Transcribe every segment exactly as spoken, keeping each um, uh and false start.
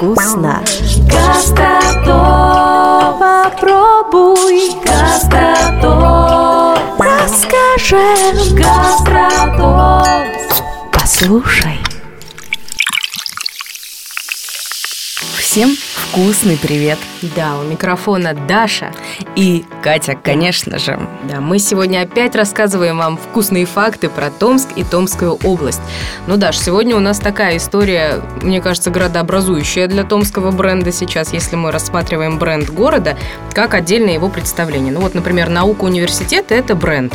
вкусно. ГастроТомск, попробуй. ГастроТомск, расскажи. ГастроТомск, послушай. Всем вкусный привет! Да, у микрофона Даша и Катя, конечно же. Да, мы сегодня опять рассказываем вам вкусные факты про Томск и Томскую область. Ну, Даш, сегодня у нас такая история, мне кажется, градообразующая для томского бренда сейчас, если мы рассматриваем бренд города как отдельное его представление. Ну вот, например, наука университета – это бренд.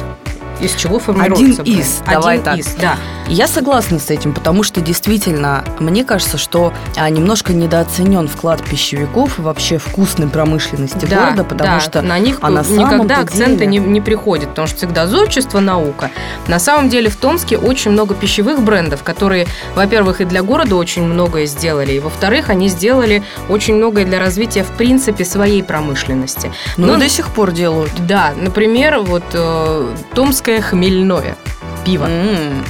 Из чего формируется Один бренд. из, давай Один так. из, да. Я согласна с этим, потому что действительно, мне кажется, что немножко недооценен вклад пищевиков и вообще вкусной промышленности да, города, потому да, что на них она никогда акцента деле... не, не приходит, потому что всегда зодчество, наука. На самом деле в Томске очень много пищевых брендов, которые, во-первых, и для города очень многое сделали, и во-вторых, они сделали очень многое для развития, в принципе, своей промышленности. Но, Но до сих пор делают. Да, например, вот э, Томск хмельное пиво. Mm.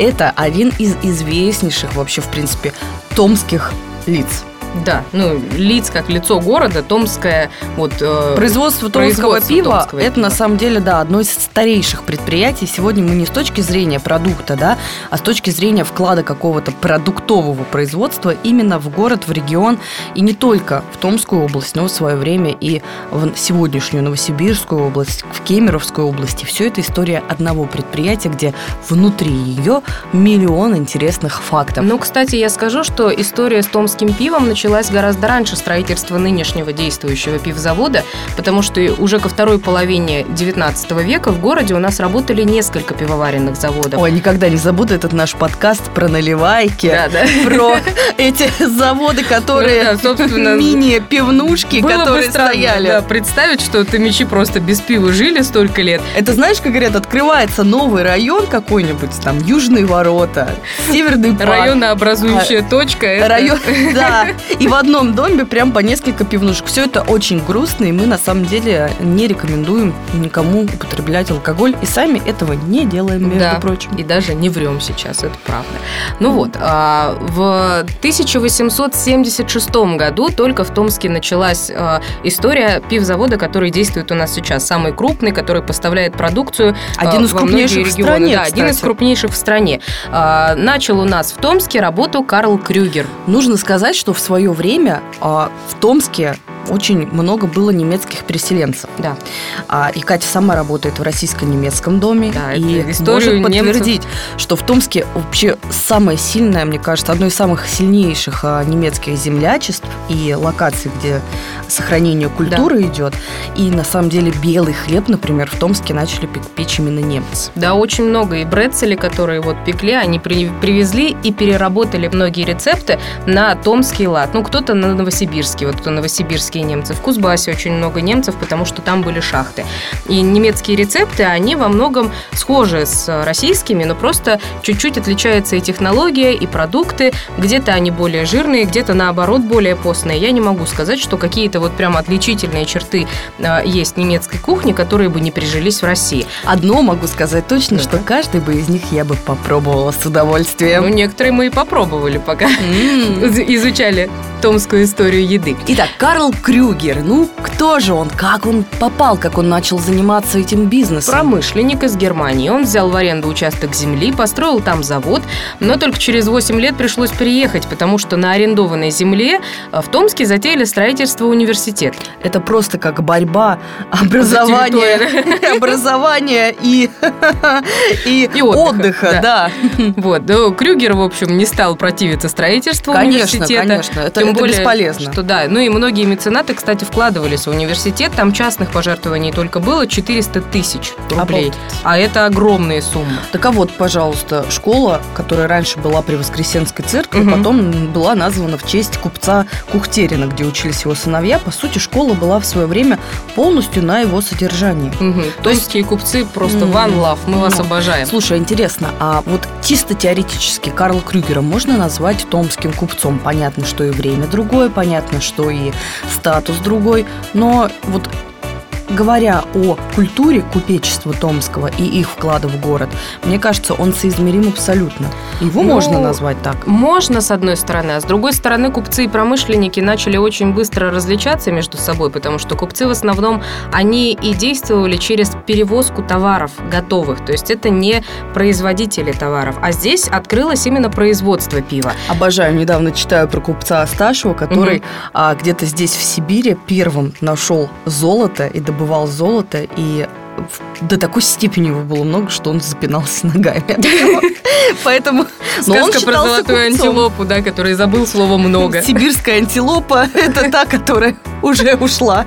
Это один из известнейших вообще, в принципе, томских лиц. Да, ну, лиц как лицо города, томское вот, э, производство томского производство пива, томского это пива. На самом деле, да, одно из старейших предприятий. Сегодня мы не с точки зрения продукта, да, а с точки зрения вклада какого-то продуктового производства именно в город, в регион, и не только в Томскую область, но в свое время и в сегодняшнюю Новосибирскую область, в Кемеровскую область. И все это история одного предприятия, где внутри ее миллион интересных фактов. Ну, кстати, я скажу, что история с томским пивом начинается началось гораздо раньше строительства нынешнего действующего пивзавода, потому что уже ко второй половине девятнадцатого века в городе у нас работали несколько пивоваренных заводов. Ой, никогда не забуду этот наш подкаст про наливайки, да, да. про эти заводы, которые мини-пивнушки, которые стояли. Представить, что томичи просто без пива жили столько лет. Это знаешь, как говорят, открывается новый район какой-нибудь, там, Южные ворота, Северный парк. Районообразующая точка. Район, да. И в одном доме прям по несколько пивнушек. Все это очень грустно, и мы на самом деле не рекомендуем никому употреблять алкоголь. И сами этого не делаем, между да, прочим. И даже не врем сейчас, это правда. Ну вот, а, в тысяча восемьсот семьдесят шестом году только в Томске началась а, история пивзавода, который действует у нас сейчас. Самый крупный, который поставляет продукцию Один а, из во крупнейших многие регионы. В стране, да, один из крупнейших в стране. А, начал у нас в Томске работу Карл Крюгер. Нужно сказать, что в В свое время а, в Томске очень много было немецких переселенцев. Да. А, и Катя сама работает в российско-немецком доме. Да, и может подтвердить, немцев. Что в Томске вообще самое сильное, мне кажется, одно из самых сильнейших а, немецких землячеств и локаций, где сохранение культуры да. идет. И на самом деле белый хлеб, например, в Томске начали печь именно немцы. Да, очень много. И брецели, которые вот пекли, они при, привезли и переработали многие рецепты на томский лад. Ну, кто-то на новосибирский, вот кто новосибирский немцы. В Кузбассе очень много немцев, потому что там были шахты. И немецкие рецепты, они во многом схожи с российскими, но просто чуть-чуть отличается и технология, и продукты. Где-то они более жирные, где-то, наоборот, более постные. Я не могу сказать, что какие-то вот прям отличительные черты э, есть немецкой кухни, которые бы не прижились в России. Одно могу сказать точно, да. что каждый бы из них я бы попробовала с удовольствием. Ну, некоторые мы и попробовали, пока изучали томскую историю еды. Итак, Карл Крюгер. Ну, кто же он? Как он попал? Как он начал заниматься этим бизнесом? Промышленник из Германии. Он взял в аренду участок земли, построил там завод, но только через восемь лет пришлось переехать, потому что на арендованной земле в Томске затеяли строительство университета. Это просто как борьба образования, образования и отдыха. Вот. Крюгер, в общем, не стал противиться строительству университета. Конечно, конечно. Это бесполезно. Ну и многие медицинские Ценаты, кстати, вкладывались в университет. Там частных пожертвований только было четыреста тысяч рублей. Обалдеть. А это огромные суммы. Так а вот, пожалуйста, школа, которая раньше была при Воскресенской церкви, угу. потом была названа в честь купца Кухтерина, где учились его сыновья. По сути, школа была в свое время полностью на его содержании. Угу. То есть и купцы просто one love, мы вас ну, обожаем. Слушай, интересно, а вот чисто теоретически Карла Крюгера можно назвать томским купцом? Понятно, что и время другое, понятно, что и статус другой, но вот Говоря о культуре купечества томского и их вклада в город, мне кажется, он соизмерим абсолютно. Его ну, можно назвать так? Можно, с одной стороны. А с другой стороны, купцы и промышленники начали очень быстро различаться между собой, потому что купцы в основном, они и действовали через перевозку товаров готовых. То есть это не производители товаров. А здесь открылось именно производство пива. Обожаю. Недавно читаю про купца Асташева, который угу. а, где-то здесь, в Сибири, первым нашел золото и добавил Бывал золото, и до такой степени его было много, что он запинался ногами. Поэтому сказка про золотую антилопу, да, который забыл слово много. Сибирская антилопа – это та, которая уже ушла.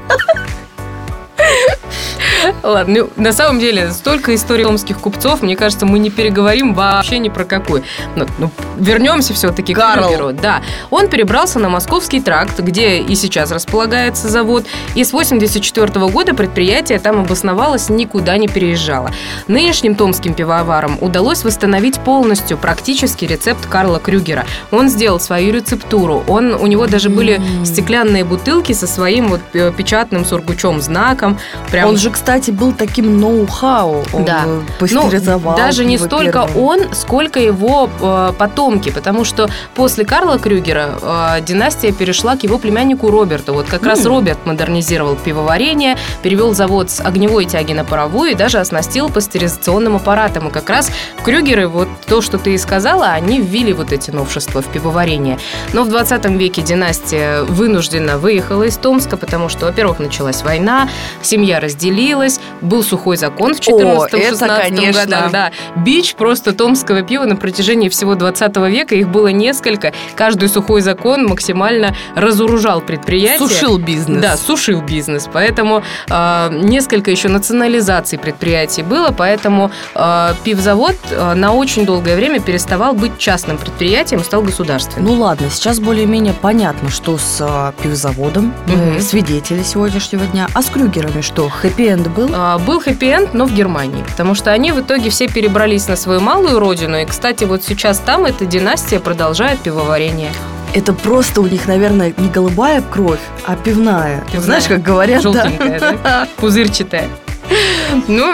Ладно, ну, на самом деле, столько историй томских купцов, мне кажется, мы не переговорим вообще ни про какую. Но, ну, вернемся все-таки к Карл. Да, он перебрался на Московский тракт, где и сейчас располагается завод, и с тысяча девятьсот восемьдесят четвёртого года предприятие там обосновалось, никуда не переезжало. Нынешним томским пивоварам удалось восстановить полностью практически рецепт Карла Крюгера. Он сделал свою рецептуру, он, у него даже были mm. стеклянные бутылки со своим вот печатным сургучом, знаком. Прям... Он же, кстати, был таким ноу-хау. Он да. пастеризовал. Ну, даже не столько первым. Он, сколько его э, потомки. Потому что после Карла Крюгера э, династия перешла к его племяннику Роберту. Вот как mm. раз Роберт модернизировал пивоварение, перевел завод с огневой тяги на паровую и даже оснастил пастеризационным аппаратом. И как раз Крюгеры, вот то, что ты и сказала, они ввели вот эти новшества в пивоварение. Но в двадцатом веке династия вынуждена выехала из Томска, потому что, во-первых, началась война, семья разделилась, был сухой закон в четырнадцатом-шестнадцатом годах. Да. Бич просто томского пива на протяжении всего двадцатого века, их было несколько. Каждый сухой закон максимально разоружал предприятие. Сушил бизнес. Да, сушил бизнес. Поэтому э, несколько еще национализаций предприятий было, поэтому э, пивзавод э, на очень долгое время переставал быть частным предприятием, стал государственным. Ну ладно, сейчас более-менее понятно, что с э, пивзаводом мы угу. свидетели сегодняшнего дня. А с Крюгерами что? Хэппи-энд был? А, был хэппи-энд, но в Германии. Потому что они в итоге все перебрались на свою малую родину. И, кстати, вот сейчас там эта династия продолжает пивоварение. Это просто у них, наверное, не голубая кровь, а пивная. пивная. Знаешь, как говорят? Желтенькая, да? да? Пузырчатая. Ну...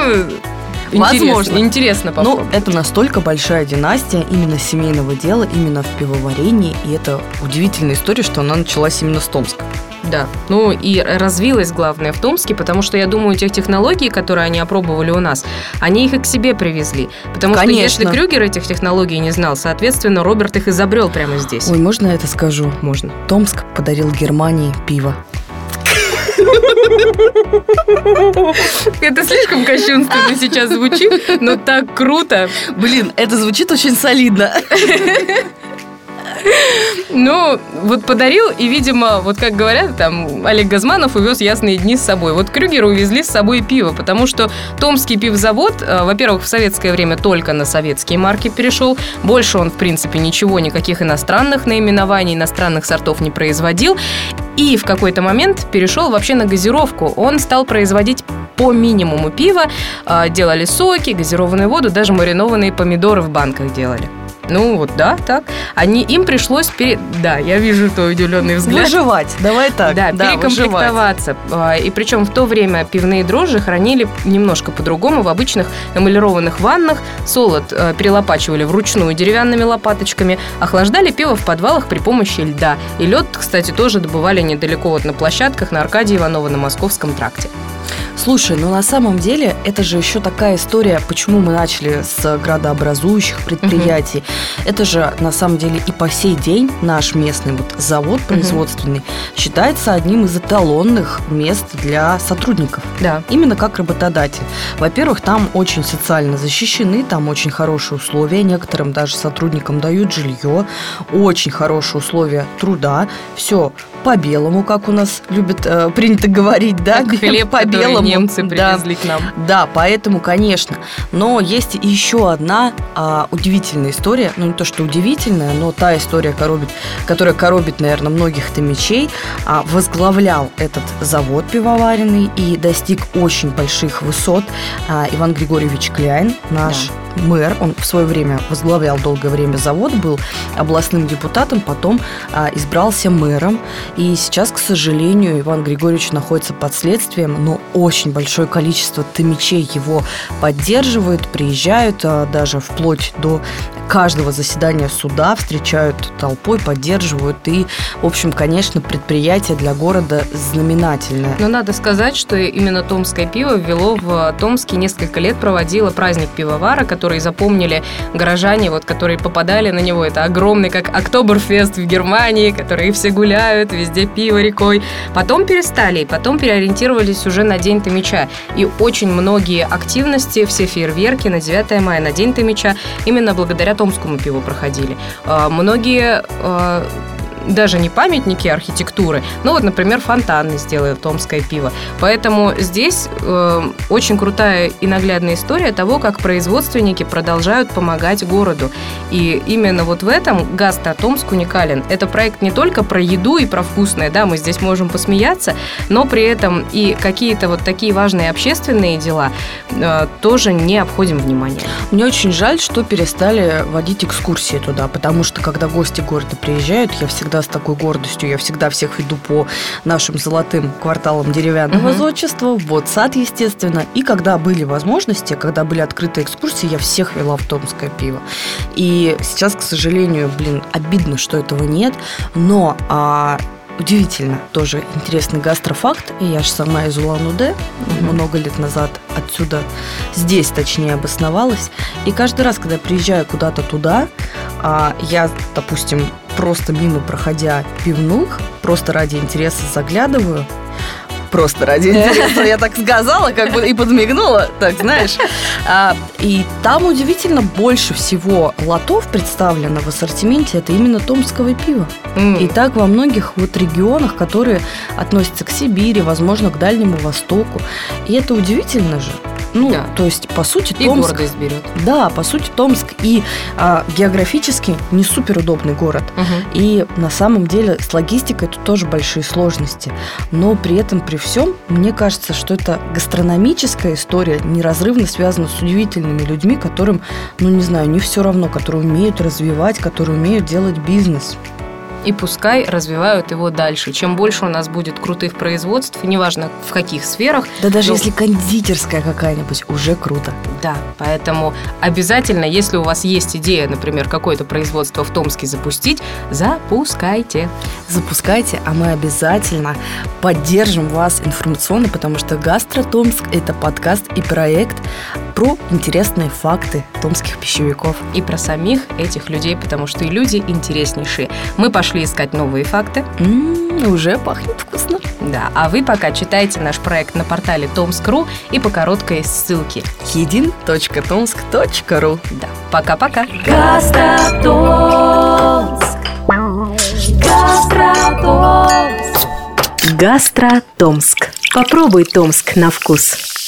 Интересно, возможно. Интересно попробовать. Но это настолько большая династия именно семейного дела, именно в пивоварении. И это удивительная история, что она началась именно с Томска. Да, ну и развилась, главное, в Томске, потому что, я думаю, тех технологий, которые они опробовали у нас, они их и к себе привезли. Потому Конечно. Что если Крюгер этих технологий не знал, соответственно, Роберт их изобрел прямо здесь. Ой, можно я это скажу? Можно. Томск подарил Германии пиво. Это слишком кощунственно сейчас звучит, но так круто. Блин, это звучит очень солидно. Ну, вот подарил, и, видимо, вот как говорят, там, Олег Газманов увез ясные дни с собой. Вот Крюгеру увезли с собой пиво, потому что Томский пивзавод, во-первых, в советское время только на советские марки перешел. Больше он, в принципе, ничего, никаких иностранных наименований, иностранных сортов не производил. И в какой-то момент перешел вообще на газировку. Он стал производить по минимуму пива, делали соки, газированную воду, даже маринованные помидоры в банках делали. Ну вот, да, так. Они, им пришлось, пере... да, я вижу твой удивленный взгляд. Выживать, давай так. Да, да перекомплектоваться. Выживать. И причем в то время пивные дрожжи хранили немножко по-другому. В обычных эмалированных ваннах солод перелопачивали вручную деревянными лопаточками, охлаждали пиво в подвалах при помощи льда. И лед, кстати, тоже добывали недалеко вот на площадках на Аркадии Иваново на Московском тракте. Слушай, ну на самом деле это же еще такая история, почему мы начали с градообразующих предприятий. Uh-huh. Это же на самом деле и по сей день наш местный вот завод производственный uh-huh. считается одним из эталонных мест для сотрудников. Да. Именно как работодатель. Во-первых, там очень социально защищены, там очень хорошие условия. Некоторым даже сотрудникам дают жилье, очень хорошие условия труда. Все по-белому, как у нас любят, э, принято говорить, да? Хлеб по-белому. Немцы привезли да, к нам. Да, поэтому, конечно. Но есть еще одна а, удивительная история. Ну, не то, что удивительная, но та история, коробит, которая коробит, наверное, многих томичей. А, возглавлял этот завод пивоваренный и достиг очень больших высот а, Иван Григорьевич Кляйн, наш да. мэр, он в свое время возглавлял долгое время завод, был областным депутатом, потом а, избрался мэром. И сейчас, к сожалению, Иван Григорьевич находится под следствием, но очень большое количество томичей его поддерживают, приезжают, а, даже вплоть до каждого заседания суда встречают толпой, поддерживают. И, в общем, конечно, предприятие для города знаменательное. Но надо сказать, что именно Томское пиво ввело в Томске, несколько лет проводило праздник пивовара, который запомнили горожане, вот, которые попадали на него. Это огромный, как Октоберфест в Германии, которые все гуляют, везде пиво рекой. Потом перестали, и потом переориентировались уже на День Томича. И очень многие активности, все фейерверки на девятое мая, на День Томича, именно благодаря Томскому пиву проходили. Многие даже не памятники архитектуры, но вот, например, фонтаны сделали Томское пиво. Поэтому здесь э, очень крутая и наглядная история того, как производственники продолжают помогать городу. И именно вот в этом ГастроТомск уникален. Это проект не только про еду и про вкусное, да, мы здесь можем посмеяться, но при этом и какие-то вот такие важные общественные дела э, тоже не обходим внимания. Мне очень жаль, что перестали водить экскурсии туда, потому что, когда гости города приезжают, я всегда с такой гордостью. Я всегда всех веду по нашим золотым кварталам деревянного угу. зодчества, в Ботсад, естественно. И когда были возможности, когда были открытые экскурсии, я всех вела в Томское пиво. И сейчас, к сожалению, блин, обидно, что этого нет. Но а, удивительно, тоже интересный гастрофакт. Я же сама из Улан-Удэ, угу. много лет назад отсюда, здесь, точнее, обосновалась. И каждый раз, когда я приезжаю куда-то туда, а, я, допустим, просто мимо проходя пивных, просто ради интереса заглядываю. Просто ради интереса, я так сказала, как бы и подмигнула, так, знаешь. А, и там удивительно больше всего лотов представлено в ассортименте, это именно томского пива. Mm. И так во многих вот регионах, которые относятся к Сибири, возможно, к Дальнему Востоку. И это удивительно же. Ну, да. То есть, по сути, и Томск... И гордость берет. Да, по сути, Томск и а, географически не суперудобный город. Угу. И на самом деле с логистикой тут тоже большие сложности. Но при этом, при всем, мне кажется, что это гастрономическая история, неразрывно связана с удивительными людьми, которым, ну, не знаю, не все равно, которые умеют развивать, которые умеют делать бизнес. И пускай развивают его дальше. Чем больше у нас будет крутых производств, неважно в каких сферах. Да даже но... если кондитерская какая-нибудь, уже круто. Да, поэтому обязательно, если у вас есть идея, например, какое-то производство в Томске запустить, запускайте. Запускайте, а мы обязательно поддержим вас информационно, потому что «ГастроТомск» – это подкаст и проект про интересные факты томских пищевиков. И про самих этих людей, потому что и люди интереснейшие. Мы пошли Пошли искать новые факты. М-м, уже пахнет вкусно. Да, а вы пока читайте наш проект на портале Томск.ру и по короткой ссылке kidin точка комск точка ру. Да, пока-пока. ГастроТомск. ГастроТомск. ГастроТомск. Попробуй Томск на вкус.